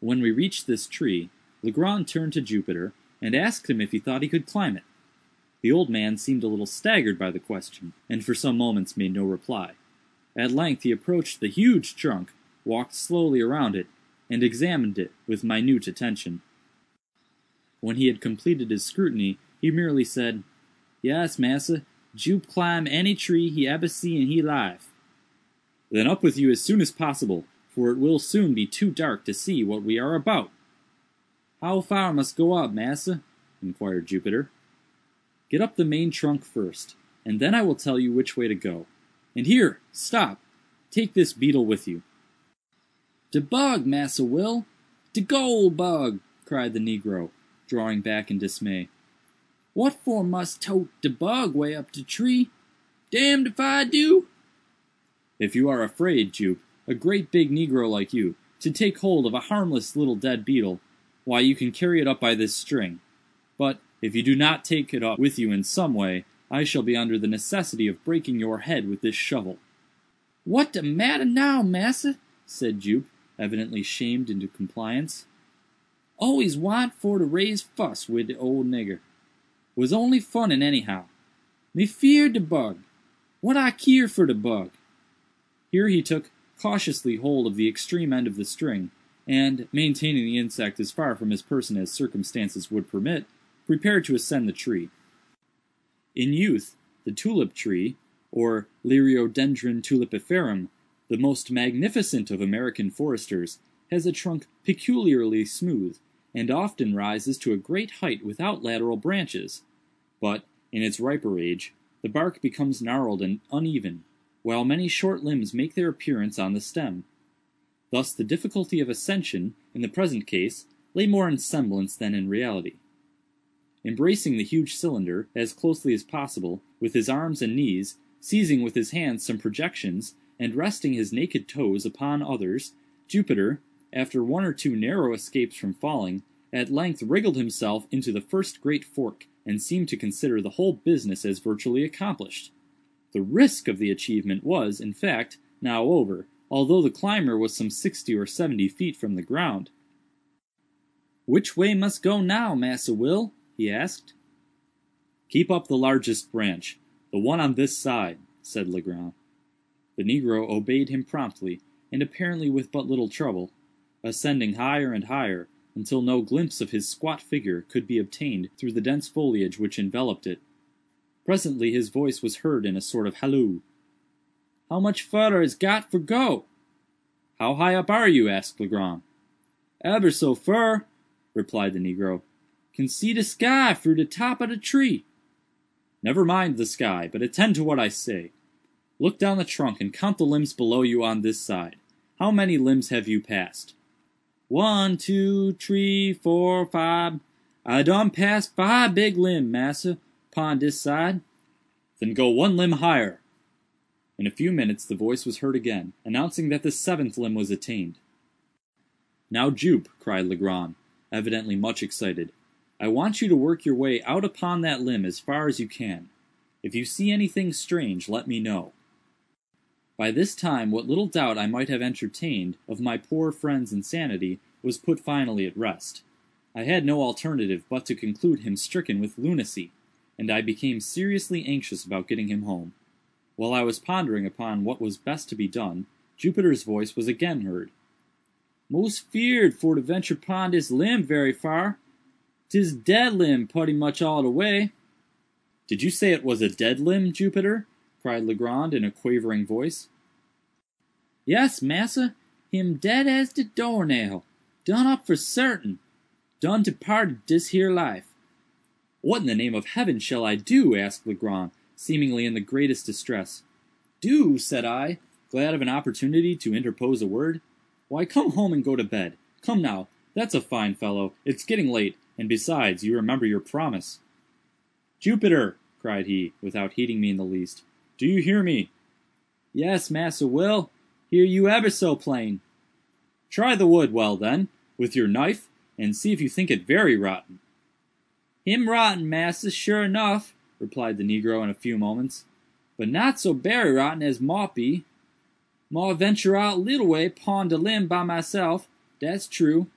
When we reached this tree, Legrand turned to Jupiter and asked him if he thought he could climb it. The old man seemed a little staggered by the question, and for some moments made no reply. At length he approached the huge trunk, walked slowly around it, and examined it with minute attention. When he had completed his scrutiny, he merely said, "Yes, massa, Jup climb any tree he eber see in he life." "Then up with you as soon as possible, for it will soon be too dark to see what we are about." "How far must go up, massa?" inquired Jupiter. "Get up the main trunk first, and then I will tell you which way to go. And here, stop, take this beetle with you." "De bug, Massa Will! De gold bug!" cried the negro, drawing back in dismay. "What for must tote de bug way up de tree? Damned if I do!" "If you are afraid, Jupe, a great big negro like you, to take hold of a harmless little dead beetle, why, you can carry it up by this string. But if you do not take it up with you in some way, I shall be under the necessity of breaking your head with this shovel." "What de matter now, massa?" said Jupe, evidently shamed into compliance. "Always want for to raise fuss wid de old nigger. Was only funnin' anyhow. Me fear de bug. What I keer for de bug?" Here he took cautiously hold of the extreme end of the string, and, maintaining the insect as far from his person as circumstances would permit, prepared to ascend the tree. In youth, the tulip tree, or Liriodendron tulipiferum, the most magnificent of American foresters, has a trunk peculiarly smooth, and often rises to a great height without lateral branches. But, in its riper age, the bark becomes gnarled and uneven, while many short limbs make their appearance on the stem. Thus the difficulty of ascension, in the present case, lay more in semblance than in reality. Embracing the huge cylinder, as closely as possible, with his arms and knees, seizing with his hands some projections, and resting his naked toes upon others, Jupiter, after one or two narrow escapes from falling, at length wriggled himself into the first great fork, and seemed to consider the whole business as virtually accomplished. The risk of the achievement was, in fact, now over, although the climber was some 60 or 70 feet from the ground. "Which way must go now, Massa Will?" he asked. "Keep up the largest branch, the one on this side," said Legrand. The negro obeyed him promptly, and apparently with but little trouble, ascending higher and higher, until no glimpse of his squat figure could be obtained through the dense foliage which enveloped it. Presently his voice was heard in a sort of halloo. "How much further is got for go?" "How high up are you?" asked Legrand. "Ever so fur," replied the negro. "Can see the sky through the top of the tree." "Never mind the sky, but attend to what I say. Look down the trunk and count the limbs below you on this side. How many limbs have you passed?" 1, 2, 3, 4, 5. "I done passed 5 big limb, massa, pon dis side." "Then go 1 limb higher." In a few minutes the voice was heard again, announcing that the 7th limb was attained. "Now, Jupe," cried Legrand, evidently much excited, "I want you to work your way out upon that limb as far as you can. If you see anything strange, let me know." By this time, what little doubt I might have entertained of my poor friend's insanity was put finally at rest. I had no alternative but to conclude him stricken with lunacy, and I became seriously anxious about getting him home. While I was pondering upon what was best to be done, Jupiter's voice was again heard. "Most feared for to venture upon this limb very far. 'Tis dead limb putty much all the way." "Did you say it was a dead limb, Jupiter?" cried Legrand in a quavering voice. "Yes, massa, him dead as de doornail, done up for certain, done departed dis here life." "What in the name of heaven shall I do?" asked Legrand, seemingly in the greatest distress. "Do," said I, glad of an opportunity to interpose a word. "Why, come home and go to bed. Come now, that's a fine fellow, it's getting late, and besides, you remember your promise." "Jupiter," cried he, without heeding me in the least, "do you hear me?" "Yes, Massa Will, hear you ever so plain." "Try the wood well, then, with your knife, and see if you think it very rotten." "Him rotten, massa, sure enough," replied the negro in a few moments, "but not so very rotten as mought be. Maw venture out little way pon de limb by myself, that's true,